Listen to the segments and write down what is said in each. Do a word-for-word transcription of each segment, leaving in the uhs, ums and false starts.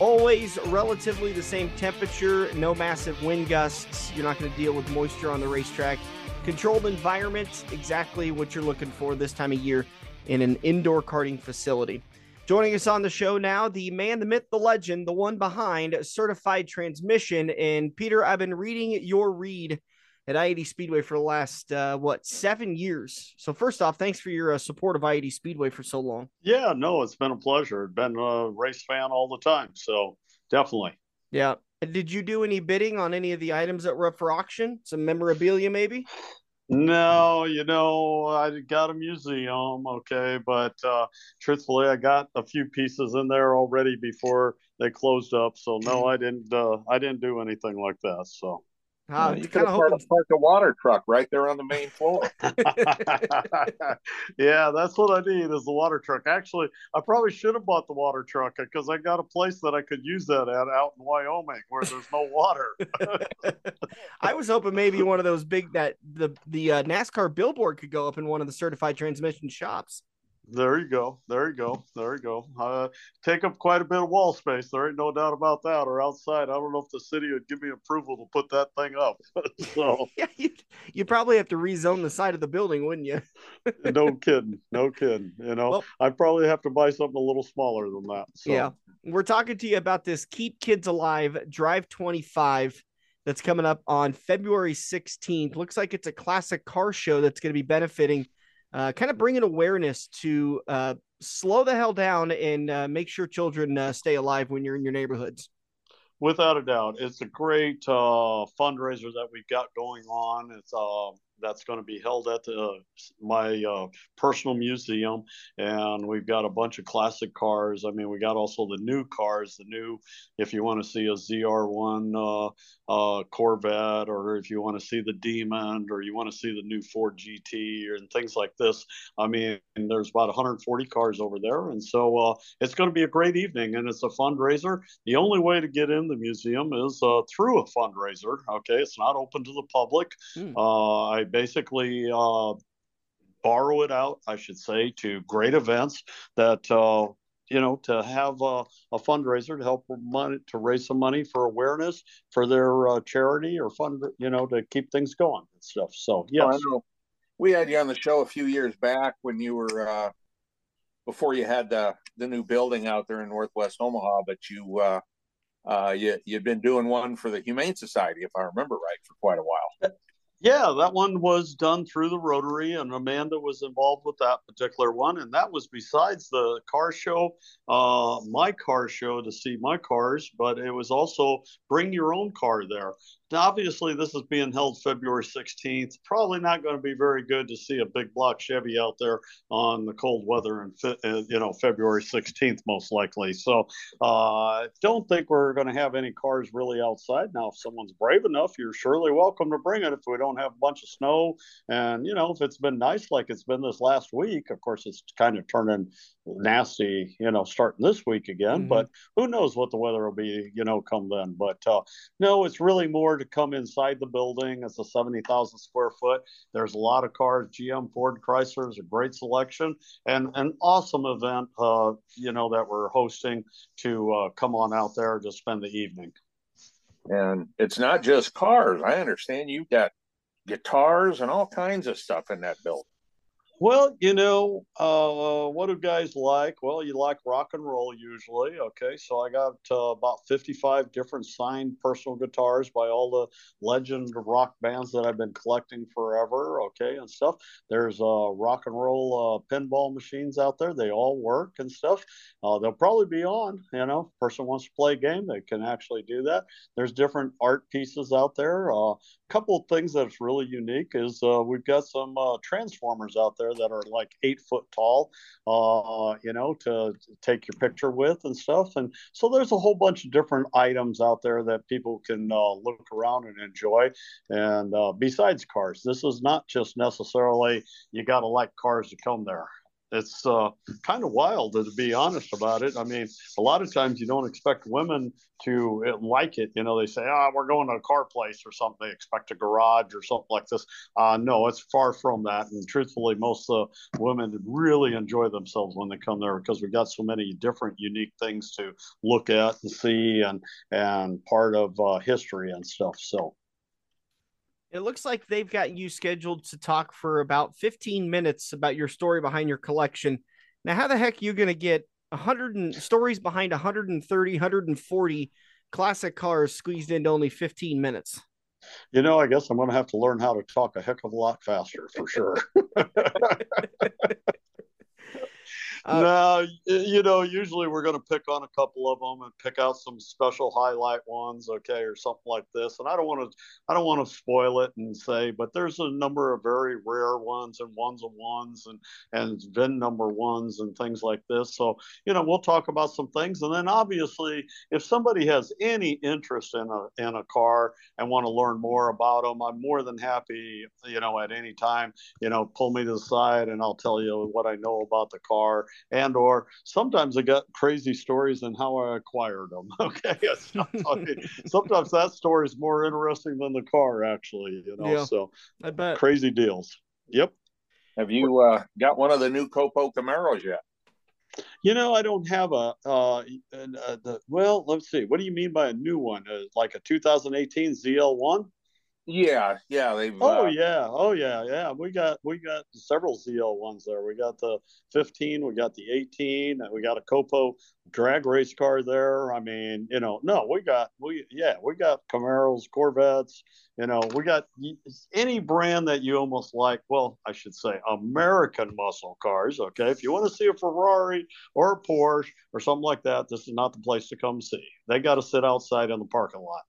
Always relatively the same temperature, no massive wind gusts. You're not going to deal with moisture on the racetrack. Controlled environment, exactly what you're looking for this time of year in an indoor karting facility. Joining us on the show now, the man, the myth, the legend, the one behind Certified Transmission. And Peter, I've been reading your read at I eighty Speedway for the last, uh, what, seven years. So first off, thanks for your uh, support of I eighty Speedway for so long. Yeah, no, it's been a pleasure. I've been a race fan all the time, so definitely. Yeah. Did you do any bidding on any of the items that were up for auction? Some memorabilia, maybe? No, you know, I got a museum, okay, but uh, truthfully, I got a few pieces in there already before they closed up, so no, I didn't, uh, I didn't do anything like that, so. Uh, yeah, you could have hoping... parked a water truck right there on the main floor. Yeah, that's what I need is the water truck. Actually, I probably should have bought the water truck because I got a place that I could use that at out in Wyoming where there's no water. I was hoping maybe one of those big that the the uh, NASCAR billboard could go up in one of the Certified Transmission shops. There you go. There you go. There you go. Uh, take up quite a bit of wall space. There ain't no doubt about that. Or outside, I don't know if the city would give me approval to put that thing up. So yeah, you'd, you'd probably have to rezone the side of the building, wouldn't you? No kidding. No kidding. You know, well, I'd probably have to buy something a little smaller than that. So. Yeah. We're talking to you about this Keep Kids Alive Drive twenty-five that's coming up on February sixteenth. Looks like it's a classic car show that's going to be benefiting Uh, kind of bringing awareness to uh, slow the hell down and uh, make sure children uh, stay alive when you're in your neighborhoods. Without a doubt. It's a great uh, fundraiser that we've got going on. It's uh, that's going to be held at the, uh, my uh, personal museum. And we've got a bunch of classic cars. I mean, we got also the new cars, the new, if you want to see a Z R one uh, uh, Corvette, or if you want to see the Demon, or you want to see the new Ford G T or, and things like this. I mean, there's about one hundred forty cars over there. And so uh, it's going to be a great evening, and it's a fundraiser. The only way to get in the museum is uh, through a fundraiser. Okay. It's not open to the public. Mm. Uh, I basically, uh, borrow it out, I should say, to great events that, uh, you know, to have a, a fundraiser to help money, to raise some money for awareness for their uh, charity or fund, you know, to keep things going and stuff. So, yes. Oh, I know. We had you on the show a few years back when you were, uh, before you had the, the new building out there in Northwest Omaha, but you, uh, Uh, you, you'd been doing one for the Humane Society, if I remember right, for quite a while. Yeah, that one was done through the Rotary, and Amanda was involved with that particular one. And that was besides the car show, uh, my car show to see my cars, but it was also bring your own car there. Now, obviously, this is being held February sixteenth. Probably not going to be very good to see a big block Chevy out there on the cold weather and, you know, February sixteenth, most likely. So I uh, don't think we're going to have any cars really outside. Now, if someone's brave enough, you're surely welcome to bring it if we don't have a bunch of snow. And, you know, if it's been nice like it's been this last week, of course, it's kind of turning nasty, you know, starting this week again. Mm-hmm. But who knows what the weather will be, you know, come then. But uh, no, it's really more to come inside the building. It's a seventy thousand square foot. There's a lot of cars. G M, Ford, Chrysler is a great selection, and an awesome event, uh, you know, that we're hosting to uh, come on out there to spend the evening. And it's not just cars. I understand you've got guitars and all kinds of stuff in that building. Well, you know, uh, what do guys like? Well, you like rock and roll usually. Okay, so I got uh, about fifty-five different signed personal guitars by all the legend rock bands that I've been collecting forever. Okay, and stuff. There's uh, rock and roll uh, pinball machines out there. They all work and stuff. Uh, they'll probably be on. You know, if a person wants to play a game, they can actually do that. There's different art pieces out there. A uh, couple of things that's really unique is uh, we've got some uh, Transformers out there there that are like eight foot tall, uh, you know, to, to take your picture with and stuff. And so there's a whole bunch of different items out there that people can uh, look around and enjoy. And uh, besides cars, this is not just necessarily you got to like cars to come there. It's uh, kind of wild, to be honest about it. I mean, a lot of times you don't expect women to like it. You know, they say, ah, oh, we're going to a car place or something. They expect a garage or something like this. Uh, no, it's far from that. And truthfully, most uh, women really enjoy themselves when they come there, because we've got so many different unique things to look at and see, and, and part of uh, history and stuff. So it looks like they've got you scheduled to talk for about fifteen minutes about your story behind your collection. Now, how the heck are you going to get one hundred stories behind one hundred thirty, one hundred forty classic cars squeezed into only fifteen minutes? You know, I guess I'm going to have to learn how to talk a heck of a lot faster, for sure. Uh, no, you know, usually we're going to pick on a couple of them and pick out some special highlight ones, okay, or something like this. And I don't want to, I don't want to spoil it and say, but there's a number of very rare ones and ones of ones and and V I N number ones and things like this. So you know, we'll talk about some things, and then obviously, if somebody has any interest in a in a car and want to learn more about them, I'm more than happy. You know, at any time, you know, pull me to the side and I'll tell you what I know about the car. And or sometimes I got crazy stories and how I acquired them. Okay, not, I mean, sometimes that story is more interesting than the car, actually. You know, yeah, so I bet. Crazy deals. Yep. Have you uh, got one of the new Copo Camaros yet? You know, I don't have a. Uh, uh, the, well, let's see. What do you mean by a new one? Uh, like a two thousand eighteen Z L one? Yeah, yeah, they've. Oh uh, yeah, oh yeah, yeah. We got we got several Z L ones there. We got the fifteen, we got the eighteen, we got a Copo drag race car there. I mean, you know, no, we got we yeah, we got Camaros, Corvettes. You know, we got any brand that you almost like. Well, I should say American muscle cars. Okay, if you want to see a Ferrari or a Porsche or something like that, this is not the place to come see. They got to sit outside in the parking lot.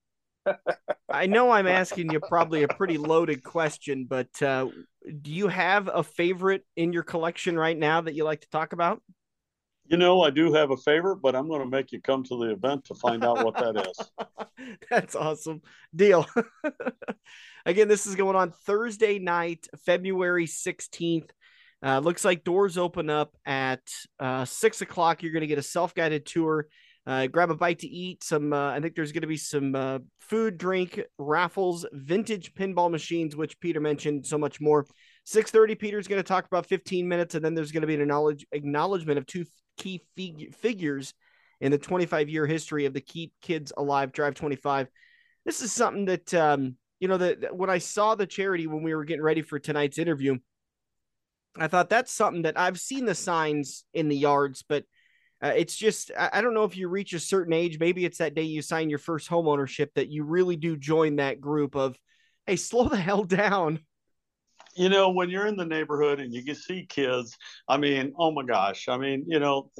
I know I'm asking you probably a pretty loaded question, but uh, do you have a favorite in your collection right now that you like to talk about? You know, I do have a favorite, but I'm going to make you come to the event to find out what that is. That's awesome. Deal. Again, this is going on Thursday night, February sixteenth. Uh, looks like doors open up at uh, six o'clock. You're going to get a self-guided tour. Uh, grab a bite to eat. Some, uh, I think there's going to be some uh, food, drink, raffles, vintage pinball machines, which Peter mentioned, so much more. six thirty, Peter's going to talk about fifteen minutes, and then there's going to be an knowledge, acknowledgement of two key fig- figures in the twenty-five-year history of the Keep Kids Alive Drive twenty-five. This is something that, um, you know, that when I saw the charity when we were getting ready for tonight's interview, I thought that's something that I've seen the signs in the yards, but Uh, it's just, I don't know if you reach a certain age, maybe it's that day you sign your first home ownership, that you really do join that group of, hey, slow the hell down. You know, when you're in the neighborhood and you can see kids, I mean, oh my gosh. I mean, you know,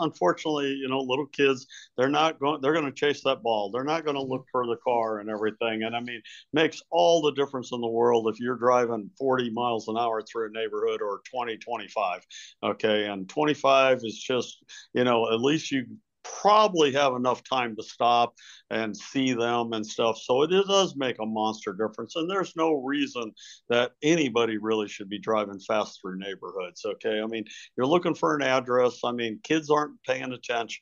unfortunately, you know, little kids, they're not going, they're going to chase that ball. They're not going to look for the car and everything. And I mean, makes all the difference in the world if you're driving forty miles an hour through a neighborhood or twenty, twenty-five. Okay. And twenty-five is just, you know, at least you probably have enough time to stop and see them and stuff. So it, it does make a monster difference. And there's no reason that anybody really should be driving fast through neighborhoods. Okay. I mean, you're looking for an address. I mean, kids aren't paying attention.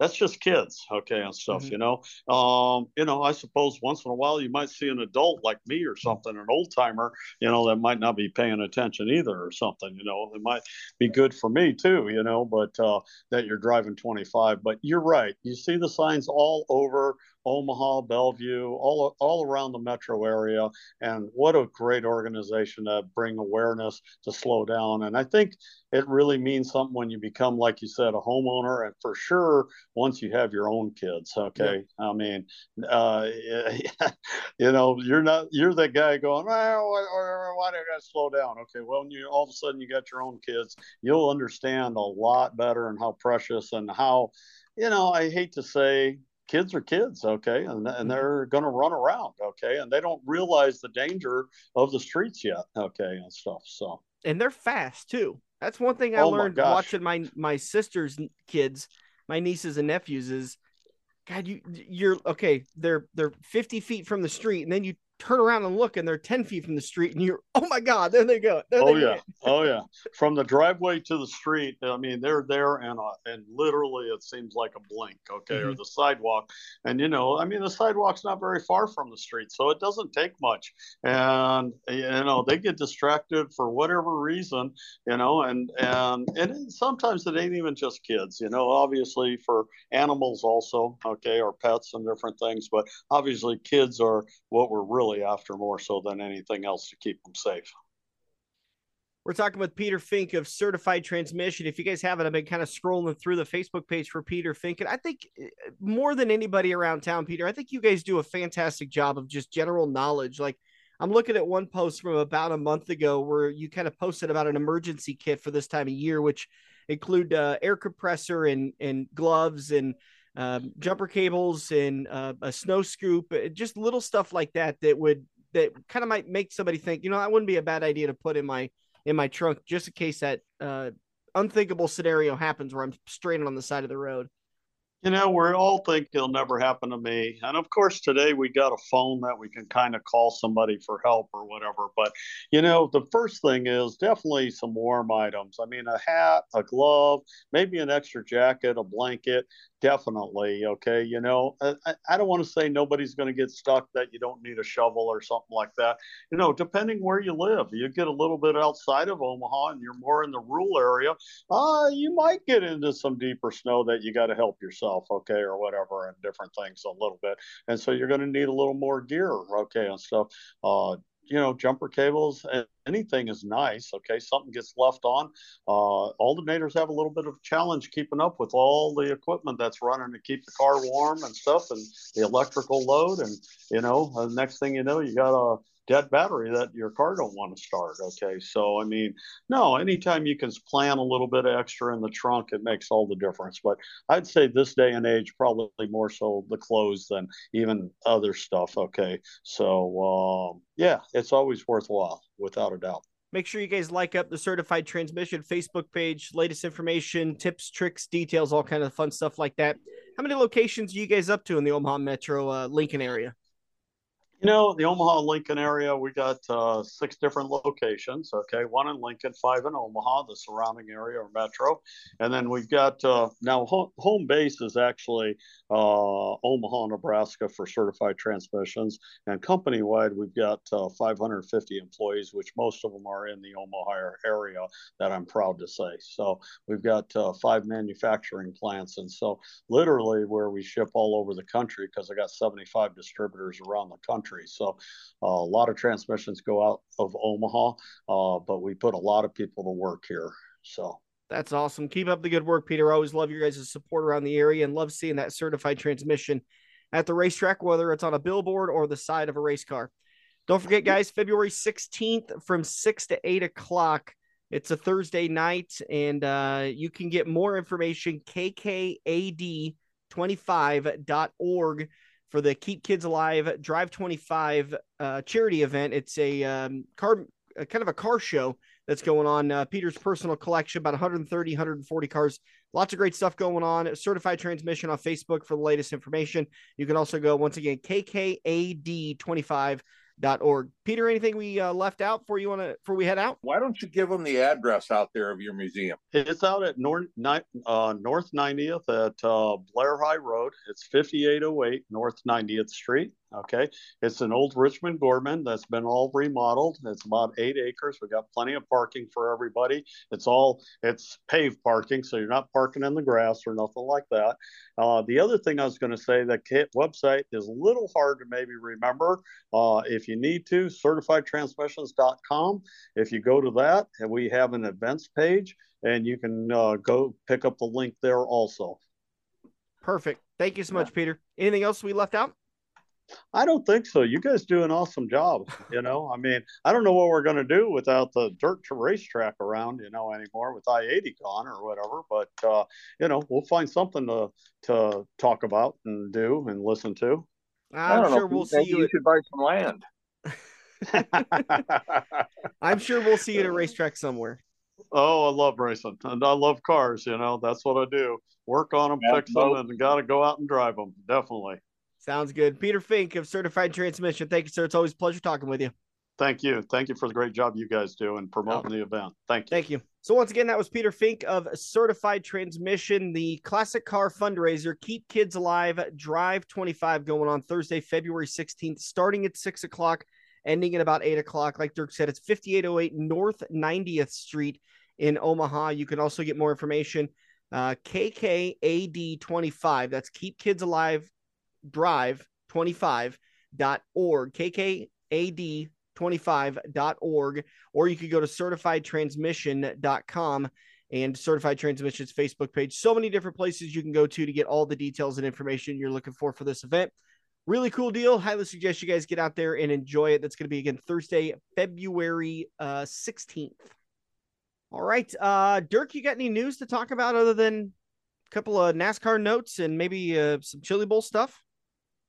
That's just kids, okay, and stuff, mm-hmm. you know. Um, you know, I suppose once in a while you might see an adult like me or something, an old timer, you know, that might not be paying attention either or something, you know. It might be good for me too, you know, but uh, that you're driving twenty-five. But you're right. You see the signs all over Omaha, Bellevue, all all around the metro area. And what a great organization to bring awareness to slow down. And I think it really means something when you become, like you said, a homeowner, and for sure once you have your own kids. Okay, yeah. I mean, uh, you know, you're not you're that guy going, well, why, why did I slow down? Okay, well, you all of a sudden you got your own kids, you'll understand a lot better and how precious and how, you know, I hate to say, kids are kids, okay, and, and they're going to run around, okay, and they don't realize the danger of the streets yet, okay, and stuff, so. and they're fast too. That's one thing I oh learned watching my, my sister's kids, my nieces and nephews is, God, you you're okay. They're, they're fifty feet from the street, and then you turn around and look and they're ten feet from the street, and you're, oh my God, there they go. There oh they yeah. Go. Oh yeah. From the driveway to the street. I mean, they're there and, uh, and literally it seems like a blink. Okay. Mm-hmm. Or the sidewalk. And you know, I mean, the sidewalk's not very far from the street, so it doesn't take much. And you know, they get distracted for whatever reason, you know, and, and, and sometimes it ain't even just kids, you know, obviously for animals also. Okay. Or pets and different things, but obviously kids are what we're really after more so than anything else to keep them safe. We're talking with Peter Fink of Certified Transmission. If you guys haven't, I've been kind of scrolling through the Facebook page for Peter Fink, and I think more than anybody around town, Peter, I think you guys do a fantastic job of just general knowledge. Like, I'm looking at one post from about a month ago where you kind of posted about an emergency kit for this time of year, which include uh, air compressor and and gloves and Um, jumper cables and uh, a snow scoop, just little stuff like that that would that kind of might make somebody think, you know, that wouldn't be a bad idea to put in my in my trunk just in case that uh, unthinkable scenario happens where I'm stranded on the side of the road. You know, we all think it'll never happen to me. And of course, today we got a phone that we can kind of call somebody for help or whatever. But, you know, the first thing is definitely some warm items. I mean, a hat, a glove, maybe an extra jacket, a blanket. Definitely. Okay. You know, I, I don't want to say nobody's going to get stuck that you don't need a shovel or something like that. You know, depending where you live, you get a little bit outside of Omaha and you're more in the rural area. Uh, you might get into some deeper snow that you got to help yourself. Okay. Or whatever, and different things a little bit. And so you're going to need a little more gear. Okay. And stuff, uh, you know, jumper cables, anything is nice. Okay. Something gets left on. Uh, alternators have a little bit of a challenge keeping up with all the equipment that's running to keep the car warm and stuff, and the electrical load. And, you know, the next thing you know, you got a dead battery that your car don't want to start. Okay. So, I mean, no, anytime you can plan a little bit of extra in the trunk, it makes all the difference. But I'd say this day and age, probably more so the clothes than even other stuff. Okay. So, um, yeah, it's always worthwhile without a doubt. Make sure you guys like up the Certified Transmission Facebook page, latest information, tips, tricks, details, all kind of fun stuff like that. How many locations are you guys up to in the Omaha Metro, uh, Lincoln area? You know, the Omaha-Lincoln area, we got uh, six different locations, okay? One in Lincoln, five in Omaha, the surrounding area or metro. And then we've got, uh, now home, home base is actually uh, Omaha, Nebraska for Certified Transmissions. And company-wide, we've got uh, five hundred fifty employees, which most of them are in the Omaha area that I'm proud to say. So we've got uh, five manufacturing plants. And so literally where we ship all over the country, because I got seventy-five distributors around the country. So uh, a lot of transmissions go out of Omaha, uh, but we put a lot of people to work here. So that's awesome. Keep up the good work, Peter. I always love you guys' support around the area and love seeing that Certified Transmission at the racetrack, whether it's on a billboard or the side of a race car. Don't forget, guys, February sixteenth from six to eight o'clock. It's a Thursday night, and uh, you can get more information, K K A D twenty-five dot org. For the Keep Kids Alive Drive twenty-five uh, charity event. It's a um, car, uh, kind of a car show that's going on. Uh, Peter's personal collection, about one hundred thirty, one hundred forty cars. Lots of great stuff going on. Certified Transmission on Facebook for the latest information. You can also go, once again, K K A D twenty-five dot org. Peter, anything we uh, left out before you want to before we head out? Why don't you give them the address out there of your museum? It's out at North uh, North ninetieth at uh, Blair High Road. It's fifty-eight oh eight North ninetieth Street. Okay, it's an old Richmond Gorman that's been all remodeled. It's about eight acres. We got plenty of parking for everybody. It's all it's paved parking, so you're not parking in the grass or nothing like that. Uh, the other thing I was going to say, that website is a little hard to maybe remember. Uh, if you need to, certified transmissions dot com. If you go to that, and we have an events page, and you can uh, go pick up the link there also. Perfect. Thank you so much, yeah. Peter. Anything else we left out? I don't think so. You guys do an awesome job. You know, I mean, I don't know what we're going to do without the dirt to racetrack around, you know, anymore with I eighty gone or whatever. But, uh, you know, we'll find something to, to talk about and do and listen to. I'm I don't sure know, we'll see you. You should buy some land. I'm sure we'll see you at a racetrack somewhere. Oh, I love racing and I love cars. You know, that's what I do. Work on them, yeah, fix them, and got to go out and drive them. Definitely. Sounds good. Peter Fink of Certified Transmission. Thank you, sir. It's always a pleasure talking with you. Thank you. Thank you for the great job you guys do in promoting oh. the event. Thank you. Thank you. So once again, that was Peter Fink of Certified Transmission, the classic car fundraiser, Keep Kids Alive Drive twenty-five, going on Thursday, February sixteenth, starting at six o'clock, ending at about eight o'clock. Like Dirk said, it's fifty-eight oh eight North ninetieth Street in Omaha. You can also get more information, uh, K K A D twenty-five. That's Keep Kids Alive Drive twenty-five dot org, K K A D twenty-five. twenty-five dot org, or you could go to certified transmission dot com and Certified Transmission's Facebook page. So many different places you can go to to get all the details and information you're looking for for this event. Really cool deal. Highly suggest you guys get out there and enjoy it. That's going to be, again, Thursday, February uh, sixteenth. All right. Uh, Dirk, you got any news to talk about other than a couple of NASCAR notes and maybe uh, some Chili Bowl stuff?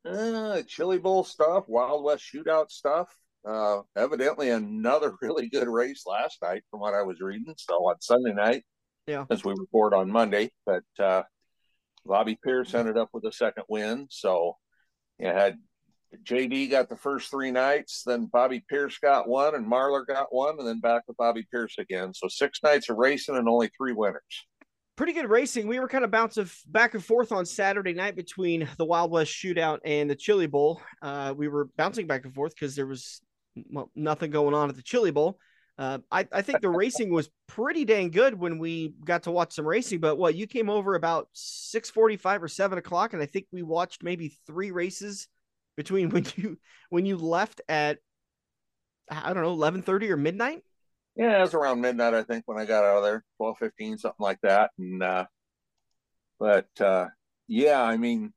Uh, Chili Bowl stuff, Wild West Shootout stuff. Uh, evidently another really good race last night from what I was reading. So on Sunday night, yeah, as we report on Monday, but, uh, Bobby Pierce ended up with a second win. So you had J D got the first three nights, then Bobby Pierce got one and Marler got one, and then back to Bobby Pierce again. So six nights of racing and only three winners. Pretty good racing. We were kind of bouncing back and forth on Saturday night between the Wild West Shootout and the Chili Bowl. Uh, we were bouncing back and forth because there was, well, nothing going on at the Chili Bowl. Uh, I, I think the racing was pretty dang good when we got to watch some racing, but what you came over about six forty-five or seven o'clock. And I think we watched maybe three races between when you, when you left at, I don't know, eleven thirty or midnight. Yeah. It was around midnight, I think, when I got out of there, twelve fifteen, something like that. And, uh, but, uh, yeah, I mean,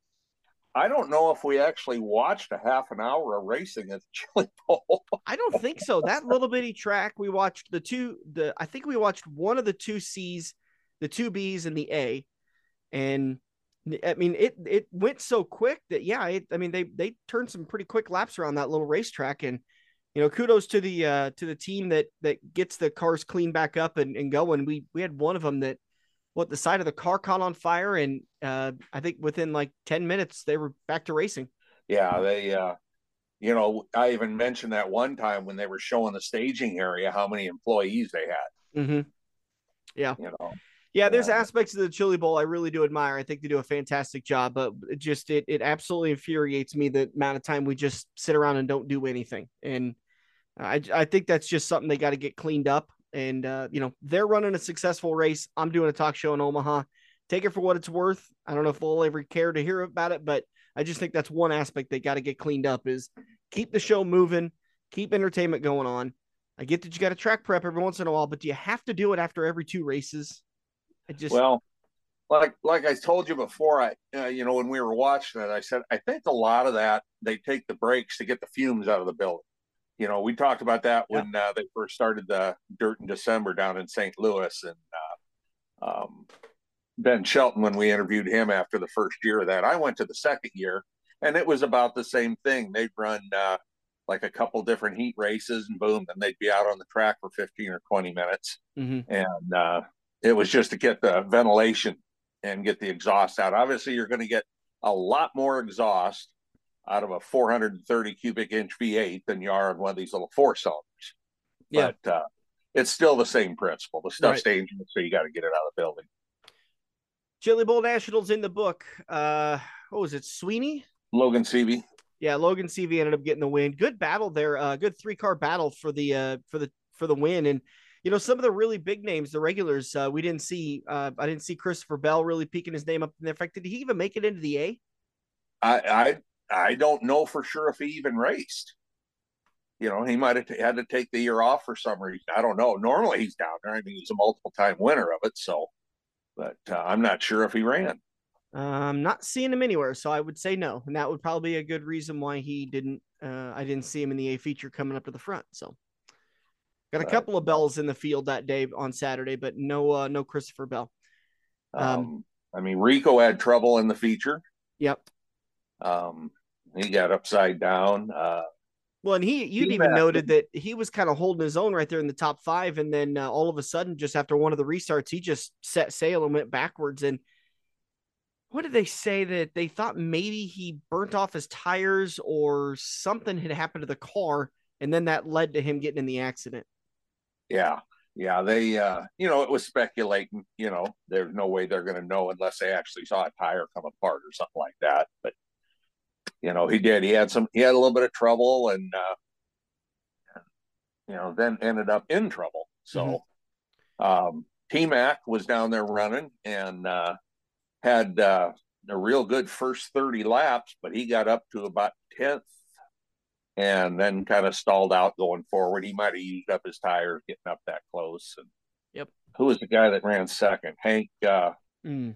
I don't know if we actually watched a half an hour of racing at the Chili Bowl. I don't think so. That little bitty track, we watched the two, the, I think we watched one of the two C's, the two B's and the A. And I mean, it, it went so quick that, yeah, it, I mean, they, they turned some pretty quick laps around that little racetrack. And, you know, kudos to the, uh, to the team that, that gets the cars clean back up and, and going. We, we had one of them that, what, the side of the car caught on fire, and uh, I think within like ten minutes they were back to racing. Yeah, they, uh, you know, I even mentioned that one time when they were showing the staging area how many employees they had. Mm-hmm. Yeah, you know, yeah. There's uh, aspects of the Chili Bowl I really do admire. I think they do a fantastic job, but it just it it absolutely infuriates me the amount of time we just sit around and don't do anything. And I I think that's just something they got to get cleaned up. And, uh, you know, they're running a successful race. I'm doing a talk show in Omaha. Take it for what it's worth. I don't know if they'll ever care to hear about it, but I just think that's one aspect they got to get cleaned up is keep the show moving, keep entertainment going on. I get that you got to track prep every once in a while, but do you have to do it after every two races? I just, well, like, like I told you before, I, uh, you know, when we were watching it, I said, I think a lot of that, they take the breaks to get the fumes out of the building. You know, we talked about that when yeah. uh, they first started the dirt in December down in Saint Louis, and uh, um, Ben Shelton, when we interviewed him after the first year of that, I went to the second year, and it was about the same thing. They'd run uh, like a couple different heat races, and boom, then they'd be out on the track for fifteen or twenty minutes. Mm-hmm. And uh, it was just to get the ventilation and get the exhaust out. Obviously, you're going to get a lot more exhaust out of a four hundred thirty cubic inch V eight than you are on one of these little four cylinders. Yeah. But uh, it's still the same principle. The stuff's right. dangerous, so you got to get it out of the building. Chili Bowl Nationals in the book. Uh, what was it, Sweeney? Logan Seavey. Yeah, Logan Seavey ended up getting the win. Good battle there. Uh, good three car battle for the uh, for the for the win. And you know, some of the really big names, the regulars, uh, we didn't see. Uh, I didn't see Christopher Bell really peeking his name up in there. In fact, did he even make it into the A? I. I I don't know for sure if he even raced. You know, he might have t- had to take the year off for some reason. I don't know. Normally he's down there. I mean, he's a multiple-time winner of it, so. But uh, I'm not sure if he ran. I'm not seeing him anywhere, so I would say no. And that would probably be a good reason why he didn't. Uh, I didn't see him in the A feature coming up to the front. So, got a uh, couple of Bells in the field that day on Saturday, but no, uh, no Christopher Bell. Um, um, I mean, Rico had trouble in the feature. Yep. Um. He got upside down. Uh, Well, and he, you'd he even noted that he was kind of holding his own right there in the top five. And then uh, all of a sudden, just after one of the restarts, he just set sail and went backwards. And what did they say, that they thought maybe he burnt off his tires or something had happened to the car, and then that led to him getting in the accident? Yeah. Yeah. They, uh, you know, it was speculating, you know, there's no way they're going to know unless they actually saw a tire come apart or something like that. But, you know, he did. He had some, he had a little bit of trouble, and, uh, you know, then ended up in trouble. So, mm-hmm. um, T-Mac was down there running, and, uh, had, uh, a real good first thirty laps, but he got up to about tenth and then kind of stalled out going forward. He might have used up his tires getting up that close. And yep. Who was the guy that ran second? Hank, uh, mm.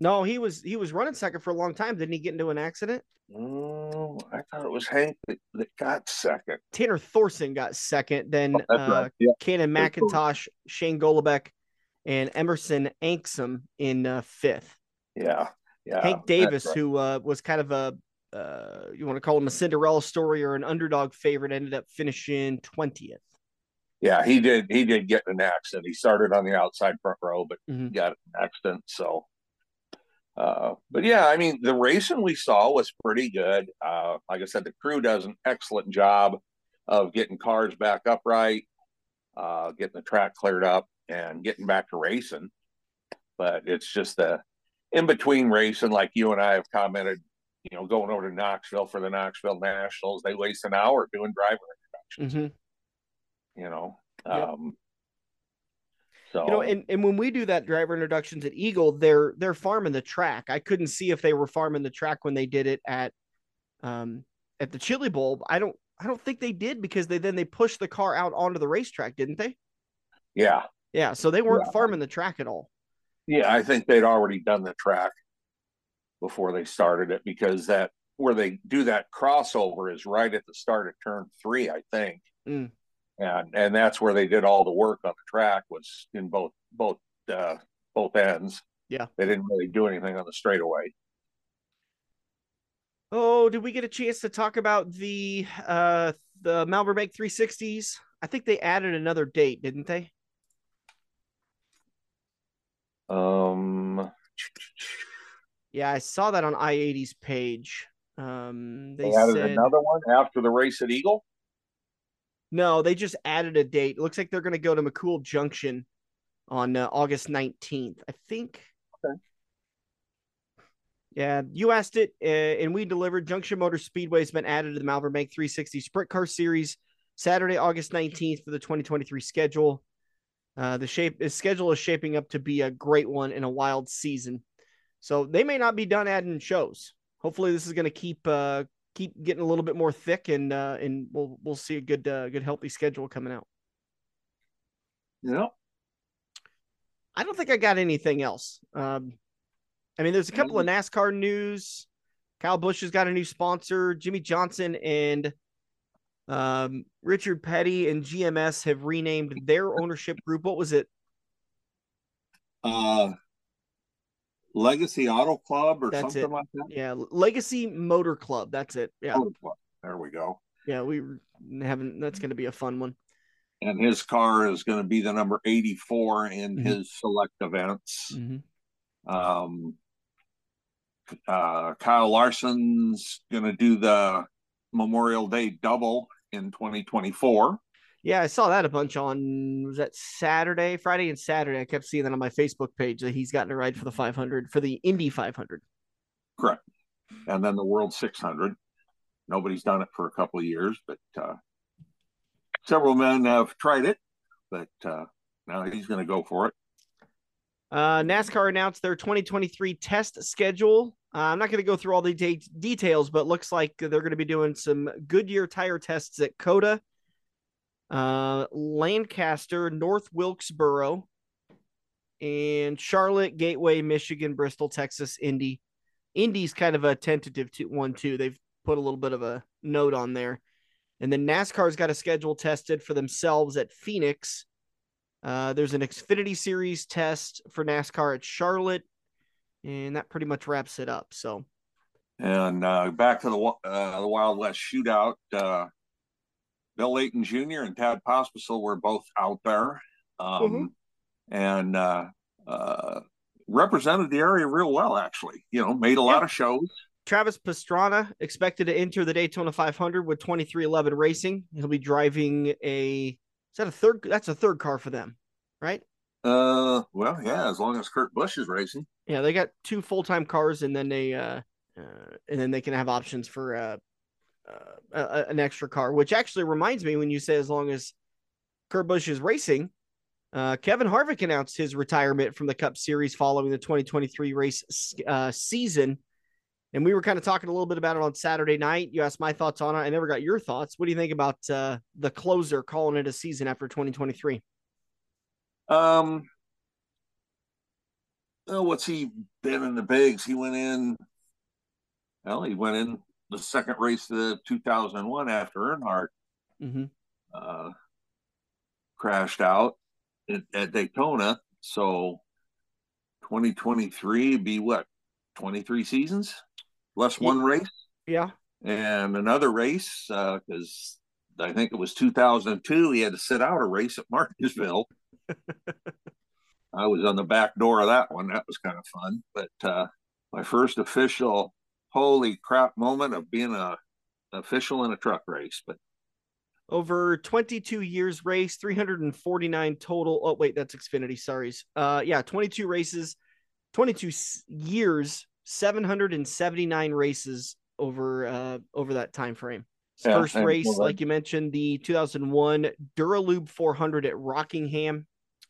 No, he was he was running second for a long time. Didn't he get into an accident? Oh, I thought it was Hank that, that got second. Tanner Thorson got second. Then oh, uh, right. yeah. Cannon McIntosh, Shane Golubeck, and Emerson Anksem in uh, fifth. Yeah, yeah. Hank Davis, right. who uh, was kind of a, uh, you want to call him a Cinderella story or an underdog favorite, ended up finishing twentieth. Yeah, he did. He did get in an accident. He started on the outside front row, but mm-hmm. got an accident. So. Uh, but yeah, I mean, the racing we saw was pretty good. Uh, like I said, the crew does an excellent job of getting cars back upright, uh, getting the track cleared up, and getting back to racing. But it's just the in-between racing, like you and I have commented, you know, going over to Knoxville for the Knoxville Nationals, they waste an hour doing driver introductions, mm-hmm. you know, yep. um, So. You know, and, and when we do that driver introductions at Eagle, they're they're farming the track. I couldn't see if they were farming the track when they did it at um at the Chili Bowl. I don't I don't think they did, because they then they pushed the car out onto the racetrack, didn't they? Yeah. Yeah. So they weren't yeah. farming the track at all. Yeah, I think they'd already done the track before they started it, because that where they do that crossover is right at the start of turn three, I think. Mm. And and that's where they did all the work on the track, was in both both uh, both ends. Yeah, they didn't really do anything on the straightaway. Oh, did we get a chance to talk about the uh, the Malvern Bank three sixties? I think they added another date, didn't they? Um, yeah, I saw that on I eighty's page. Um, they, they added said... another one after the race at Eagle. No, they just added a date. It looks like they're going to go to McCool Junction on uh, August nineteenth, I think. Okay. Yeah, you asked it, uh, and we delivered. Junction Motor Speedway has been added to the Malvern Bank three sixty Sprint Car Series Saturday, August nineteenth for the twenty twenty-three schedule. Uh, the shape the schedule is shaping up to be a great one in a wild season. So they may not be done adding shows. Hopefully this is going to keep uh, – keep getting a little bit more thick, and uh, and we'll we'll see a good uh, good healthy schedule coming out. Yeah, I don't think I got anything else. Um, I mean, there's a couple of NASCAR news. Kyle Busch has got a new sponsor. Jimmy Johnson and um, Richard Petty and G M S have renamed their ownership group. What was it? Uh. Legacy Auto Club or that's something it. Like that? Yeah, Legacy Motor Club. That's it. Yeah. Motor Club. There we go. Yeah, we haven't. That's going to be a fun one. And his car is going to be the number eighty-four in mm-hmm. his select events. Mm-hmm. Um, uh, Kyle Larson's going to do the Memorial Day double in twenty twenty-four. Yeah, I saw that a bunch on, was that Saturday, Friday and Saturday. I kept seeing that on my Facebook page, that he's gotten a ride for the five hundred, for the Indy five hundred. Correct. And then the World six hundred. Nobody's done it for a couple of years, but uh, several men have tried it, but uh, now he's going to go for it. Uh, NASCAR announced their twenty twenty-three test schedule. Uh, I'm not going to go through all the de- details, but looks like they're going to be doing some Goodyear tire tests at COTA, uh Lancaster, North Wilkesboro, and Charlotte, Gateway, Michigan, Bristol, Texas, Indy. Indy's kind of a tentative two, one, two. They've put a little bit of a note on there. And then NASCAR's got a schedule tested for themselves at Phoenix. Uh, there's an Xfinity Series test for NASCAR at Charlotte, and that pretty much wraps it up. So, and uh, back to the, uh, the Wild West Shootout. Uh, Bill Layton Junior and Tad Pospisil were both out there, um, mm-hmm. and uh, uh, represented the area real well, actually. You know, made a yeah. lot of shows. Travis Pastrana expected to enter the Daytona five hundred with twenty-three eleven Racing. He'll be driving a, is that a third? That's a third car for them, right? Uh, well, yeah, as long as Kurt Busch is racing. Yeah, they got two full-time cars, and then they, uh, uh and then they can have options for uh, uh, uh, an extra car, which actually reminds me, when you say as long as Kurt Busch is racing, uh, Kevin Harvick announced his retirement from the Cup Series following the twenty twenty-three race uh, season. And we were kind of talking a little bit about it on Saturday night. You asked my thoughts on it. I never got your thoughts. What do you think about uh, the closer calling it a season after twenty twenty-three? Um, well, what's he been in the bigs? He went in, well, he went in the second race of two thousand one after Earnhardt mm-hmm. uh, crashed out at, at Daytona. So twenty twenty-three be what, twenty-three seasons? Less one race, yeah, and another race because uh, I think it was two thousand two. He had to sit out a race at Martinsville. I was on the back door of that one. That was kind of fun, but uh, my first official holy crap moment of being a official in a truck race. But over twenty-two years raced, three hundred forty-nine total. Oh wait, that's Xfinity. Sorry, uh, yeah, twenty-two races, twenty-two years. seven hundred seventy-nine races over uh over that time frame. Yeah, first race, well, like you mentioned, the two thousand one Duralube four hundred at Rockingham.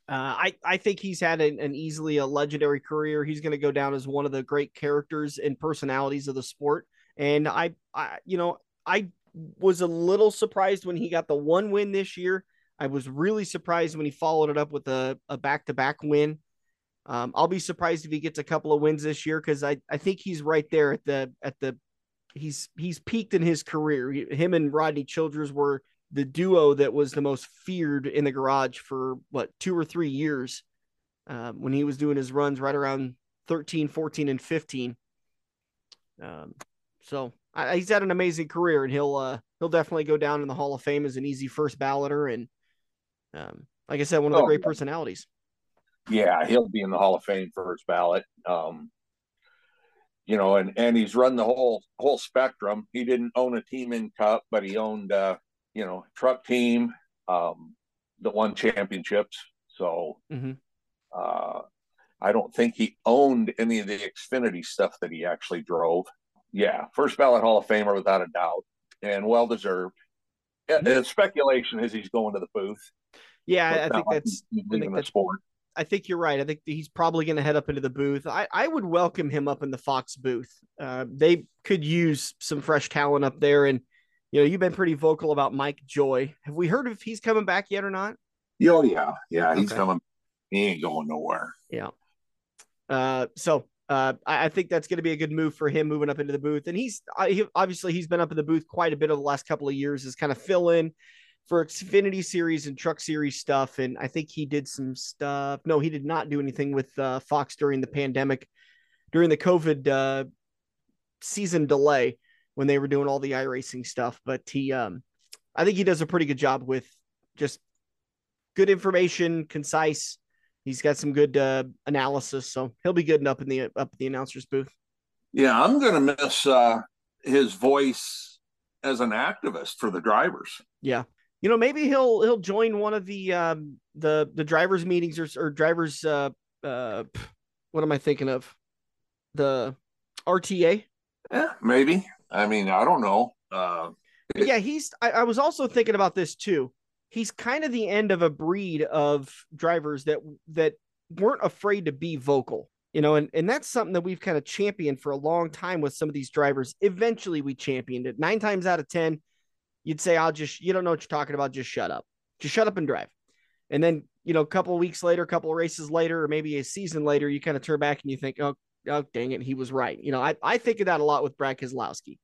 uh I I think he's had an, an easily a legendary career. He's going to go down as one of the great characters and personalities of the sport. And I, I you know I was a little surprised when he got the one win this year. I was really surprised when he followed it up with a, a back-to-back win. Um, I'll be surprised if he gets a couple of wins this year, because I, I think he's right there at the at the he's he's peaked in his career. Him and Rodney Childers were the duo that was the most feared in the garage for what, two or three years um, when he was doing his runs right around thirteen, fourteen, and fifteen. Um, so I, he's had an amazing career, and he'll uh, he'll definitely go down in the Hall of Fame as an easy first balloter, and um, like I said, one of the oh, great yeah. personalities. Yeah, he'll be in the Hall of Fame first ballot. Um, you know, and, and he's run the whole whole spectrum. He didn't own a team in Cup, but he owned, uh, you know, truck team um, that won championships. So mm-hmm. uh, I don't think he owned any of the Xfinity stuff that he actually drove. Yeah, first ballot Hall of Famer without a doubt, and well-deserved. Mm-hmm. And speculation is he's going to the booth. Yeah, I think, like that's, I think that's leaving the sport. I think you're right. I think he's probably going to head up into the booth. I, I would welcome him up in the Fox booth. Uh, they could use some fresh talent up there. And, you know, you've been pretty vocal about Mike Joy. Have we heard if he's coming back yet or not? Oh, yeah. Yeah, he's okay. coming. He ain't going nowhere. Yeah. Uh, so uh, I, I think that's going to be a good move for him, moving up into the booth. And he's I, he, obviously he's been up in the booth quite a bit over the last couple of years as kind of fill in for Xfinity Series and Truck Series stuff. And I think he did some stuff. No, he did not do anything with uh, Fox during the pandemic, during the COVID uh, season delay when they were doing all the iRacing stuff. But he, um, I think he does a pretty good job with just good information, concise. He's got some good uh, analysis, so he'll be good up in the up in the announcer's booth. Yeah, I'm going to miss uh, his voice as an activist for the drivers. Yeah. You know, maybe he'll he'll join one of the um, the the drivers meetings or, or drivers. Uh, uh, what am I thinking of? The R T A. Yeah, maybe. I mean, I don't know. Uh, it, yeah, he's. I, I was also thinking about this too. He's kind of the end of a breed of drivers that that weren't afraid to be vocal. You know, and, and that's something that we've kind of championed for a long time with some of these drivers. Eventually, we championed it. Nine times out of ten. You'd say, I'll just, you don't know what you're talking about. Just shut up, just shut up and drive. And then, you know, a couple of weeks later, a couple of races later, or maybe a season later, you kind of turn back and you think, oh, oh dang it. He was right. You know, I, I think of that a lot with Brad Keselowski,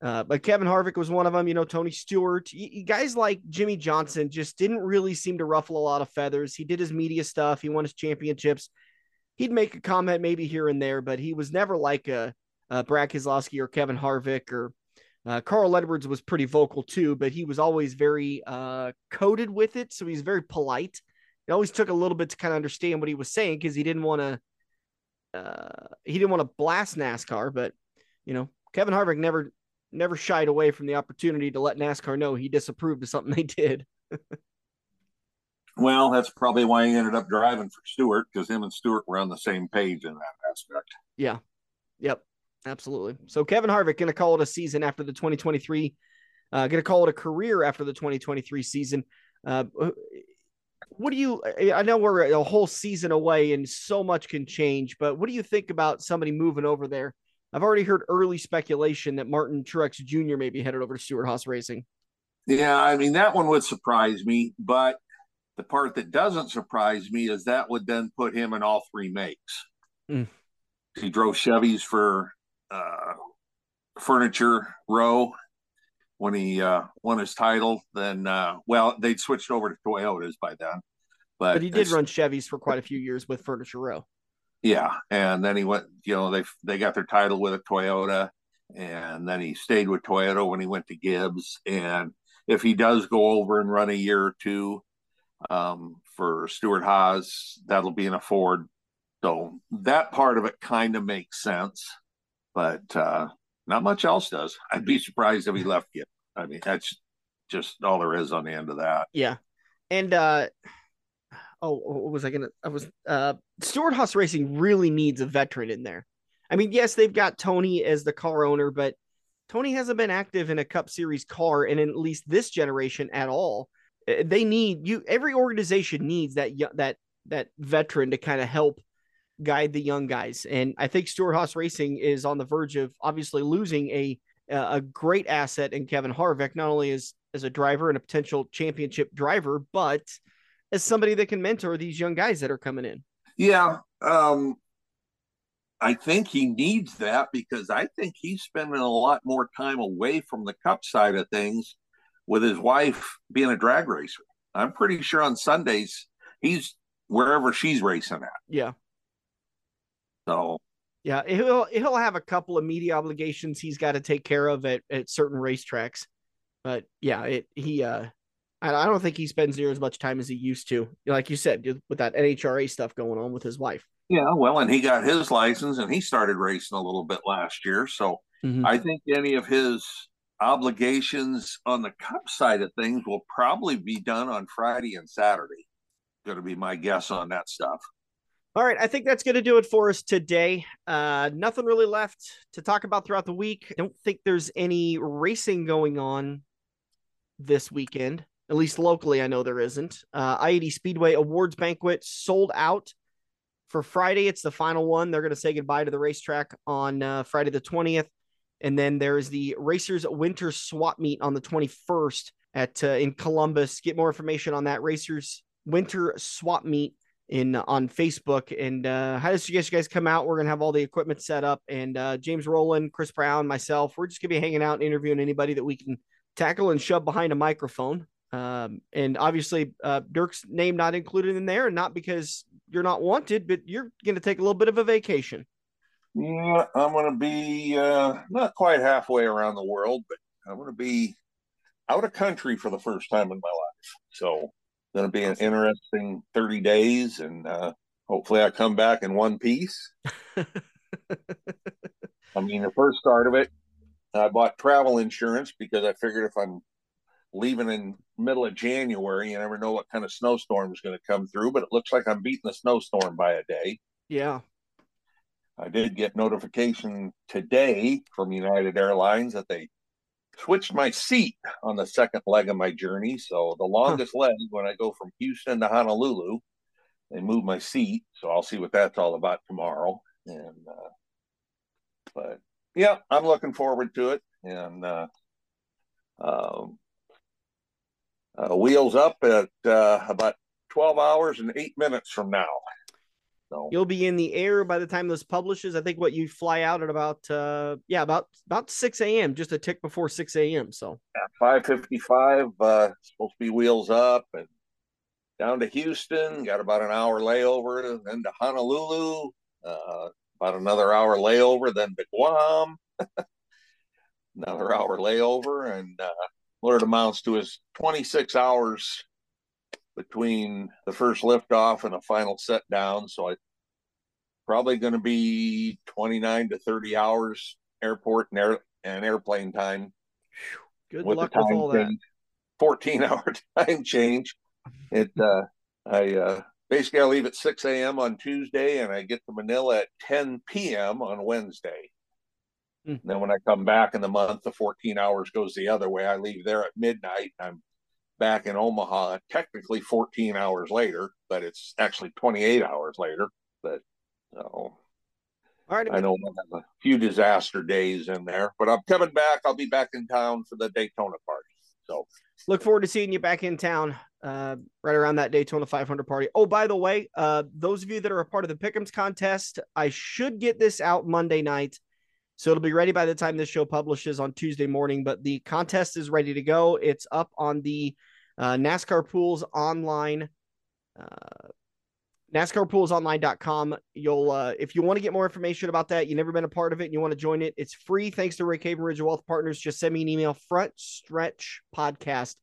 uh, but Kevin Harvick was one of them, you know, Tony Stewart, you, you guys like Jimmy Johnson just didn't really seem to ruffle a lot of feathers. He did his media stuff. He won his championships. He'd make a comment maybe here and there, but he was never like a, a Brad Keselowski or Kevin Harvick or Uh, Carl Edwards was pretty vocal too, but he was always very uh, coded with it. So he's very polite. It always took a little bit to kind of understand what he was saying, because he didn't want to uh, he didn't want to blast NASCAR. But, you know, Kevin Harvick never never shied away from the opportunity to let NASCAR know he disapproved of something they did. Well, that's probably why he ended up driving for Stewart, because him and Stewart were on the same page in that aspect. Yeah. Yep. Absolutely. So Kevin Harvick going to call it a season after the twenty twenty-three, uh, going to call it a career after the twenty twenty-three season. Uh, what do you, I know we're a whole season away and so much can change, but what do you think about somebody moving over there? I've already heard early speculation that Martin Truex Junior may be headed over to Stewart-Haas Racing. Yeah. I mean, that one would surprise me, but the part that doesn't surprise me is that would then put him in all three makes. Mm. He drove Chevys for uh, Furniture Row when he uh, won his title. Then, uh, well, they'd switched over to Toyotas by then. But, but he did run Chevys for quite a few years with Furniture Row. Yeah, and then he went, you know, they they got their title with a Toyota, and then he stayed with Toyota when he went to Gibbs. And if he does go over and run a year or two, um for Stewart-Haas, that'll be in a Ford, so that part of it kind of makes sense, but uh not much else does. I'd be surprised if he left Gibbs. I mean, that's just all there is on the end of that. Yeah. And uh oh what was I gonna I was uh Stewart-Haas Racing really needs a veteran in there. I mean, yes, they've got Tony as the car owner, but Tony hasn't been active in a Cup Series car and at least this generation at all. They need you. Every organization needs that that that veteran to kind of help guide the young guys. And I think Stewart-Haas Racing is on the verge of obviously losing a a great asset in Kevin Harvick, not only as as a driver and a potential championship driver, but as somebody that can mentor these young guys that are coming in. Yeah, um, I think he needs that, because I think he's spending a lot more time away from the Cup side of things, with his wife being a drag racer. I'm pretty sure on Sundays he's wherever she's racing at. Yeah. So. Yeah. He'll, he'll have a couple of media obligations he's got to take care of at, at certain racetracks, but yeah, it, he, uh, I, I don't think he spends near as much time as he used to, like you said, with that N H R A stuff going on with his wife. Yeah. Well, and he got his license and he started racing a little bit last year. So mm-hmm. I think any of his obligations on the Cup side of things will probably be done on Friday and Saturday. Going to be my guess on that stuff. All right. I think that's going to do it for us today. Uh, nothing really left to talk about throughout the week. I don't think there's any racing going on this weekend, at least locally. I know there isn't. uh, I eighty Speedway awards banquet sold out for Friday. It's the final one. They're going to say goodbye to the racetrack on uh, Friday, the twentieth. And then there is the Racers Winter Swap Meet on the twenty-first at uh, in Columbus. Get more information on that Racers Winter Swap Meet in on Facebook. And uh, I just suggest you guys come out. We're going to have all the equipment set up. And uh, James Rowland, Chris Brown, myself, we're just going to be hanging out and interviewing anybody that we can tackle and shove behind a microphone. Um, and obviously, uh, Dirk's name not included in there, and not because you're not wanted, but you're going to take a little bit of a vacation. Yeah, I'm going to be uh, not quite halfway around the world, but I'm going to be out of country for the first time in my life. So it's going to be an interesting thirty days, and uh, hopefully I come back in one piece. I mean, the first start of it, I bought travel insurance because I figured if I'm leaving in middle of January, you never know what kind of snowstorm is going to come through, but it looks like I'm beating the snowstorm by a day. Yeah. I did get notification today from United Airlines that they switched my seat on the second leg of my journey. So the longest huh. leg, when I go from Houston to Honolulu, they moved my seat. So I'll see what that's all about tomorrow. And uh, but yeah, I'm looking forward to it. And uh, um, uh, wheels up at uh, about twelve hours and eight minutes from now. So. You'll be in the air by the time this publishes. I think what you fly out at about, uh, yeah, about about six a.m., just a tick before six a.m. So at five fifty-five, uh, supposed to be wheels up and down to Houston. Got about an hour layover, then to Honolulu, uh, about another hour layover, then to Guam. another hour layover, and uh, what it amounts to is twenty-six hours between the first liftoff and a final set down. So I probably going to be twenty-nine to thirty hours airport and air and airplane time. Good with luck with all change. That. fourteen hour time change. It uh, I uh, basically I leave at six a m on Tuesday and I get to Manila at ten p m on Wednesday. Mm. And then when I come back in the month, the fourteen hours goes the other way. I leave there at midnight. And I'm back in Omaha technically fourteen hours later, but it's actually twenty-eight hours later. But so all right, I know we'll have a few disaster days in there, but I'm coming back. I'll be back in town for the Daytona party. So look forward to seeing you back in town uh, right around that Daytona five hundred party. Oh, by the way, uh, those of you that are a part of the Pick'ems contest, I should get this out Monday night. So it'll be ready by the time this show publishes on Tuesday morning, but the contest is ready to go. It's up on the uh, NASCAR Pools online uh NASCAR pools online dot com. You'll, uh, if you want to get more information about that, you've never been a part of it and you want to join it, it's free. Thanks to Rick Havenridge Wealth Partners. Just send me an email, front stretch podcast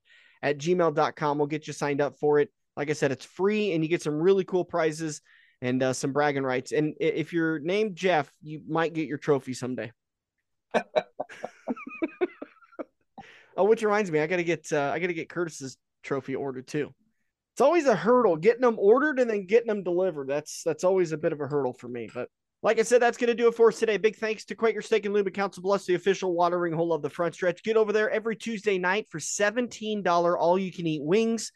at gmail dot com. We'll get you signed up for it. Like I said, it's free and you get some really cool prizes and uh, some bragging rights. And if you're named Jeff, you might get your trophy someday. Oh, which reminds me, I got to get, uh, I got to get Curtis's trophy ordered too. It's always a hurdle getting them ordered and then getting them delivered. That's that's always a bit of a hurdle for me. But like I said, that's going to do it for us today. Big thanks to Quaker Steak and Lube and Council Bluffs, the official watering hole of the Front Stretch. Get over there every Tuesday night for seventeen dollars all-you-can-eat wings.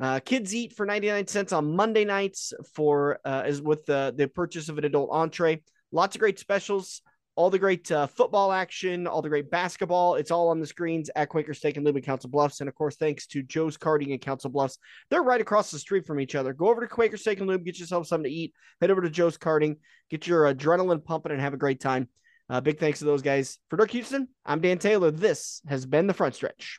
Uh, kids eat for ninety-nine cents on Monday nights for uh, as with uh, the purchase of an adult entree. Lots of great specials, all the great uh, football action, all the great basketball. It's all on the screens at Quaker Steak and Lube and Council Bluffs. And, of course, thanks to Joe's Karting and Council Bluffs. They're right across the street from each other. Go over to Quaker Steak and Lube, get yourself something to eat. Head over to Joe's Karting, get your adrenaline pumping, and have a great time. Uh, big thanks to those guys. For Dirk Houston, I'm Dan Taylor. This has been The Front Stretch.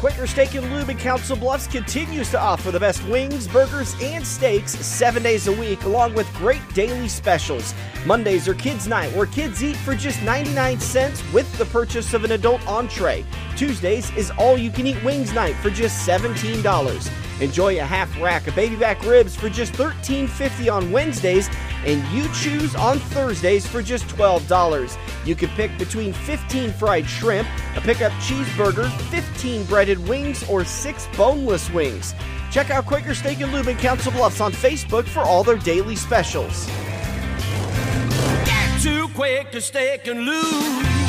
Quaker Steak and Lube in Council Bluffs continues to offer the best wings, burgers, and steaks seven days a week, along with great daily specials. Mondays are Kids Night, where kids eat for just ninety-nine cents with the purchase of an adult entree. Tuesdays is All You Can Eat Wings Night for just seventeen dollars. Enjoy a half rack of baby back ribs for just thirteen fifty on Wednesdays, and you choose on Thursdays for just twelve dollars. You can pick between fifteen fried shrimp, a pickup cheeseburger, fifteen breaded wings, or six boneless wings. Check out Quaker Steak and Lube in Council Bluffs on Facebook for all their daily specials. Get to Quaker Steak and Lube.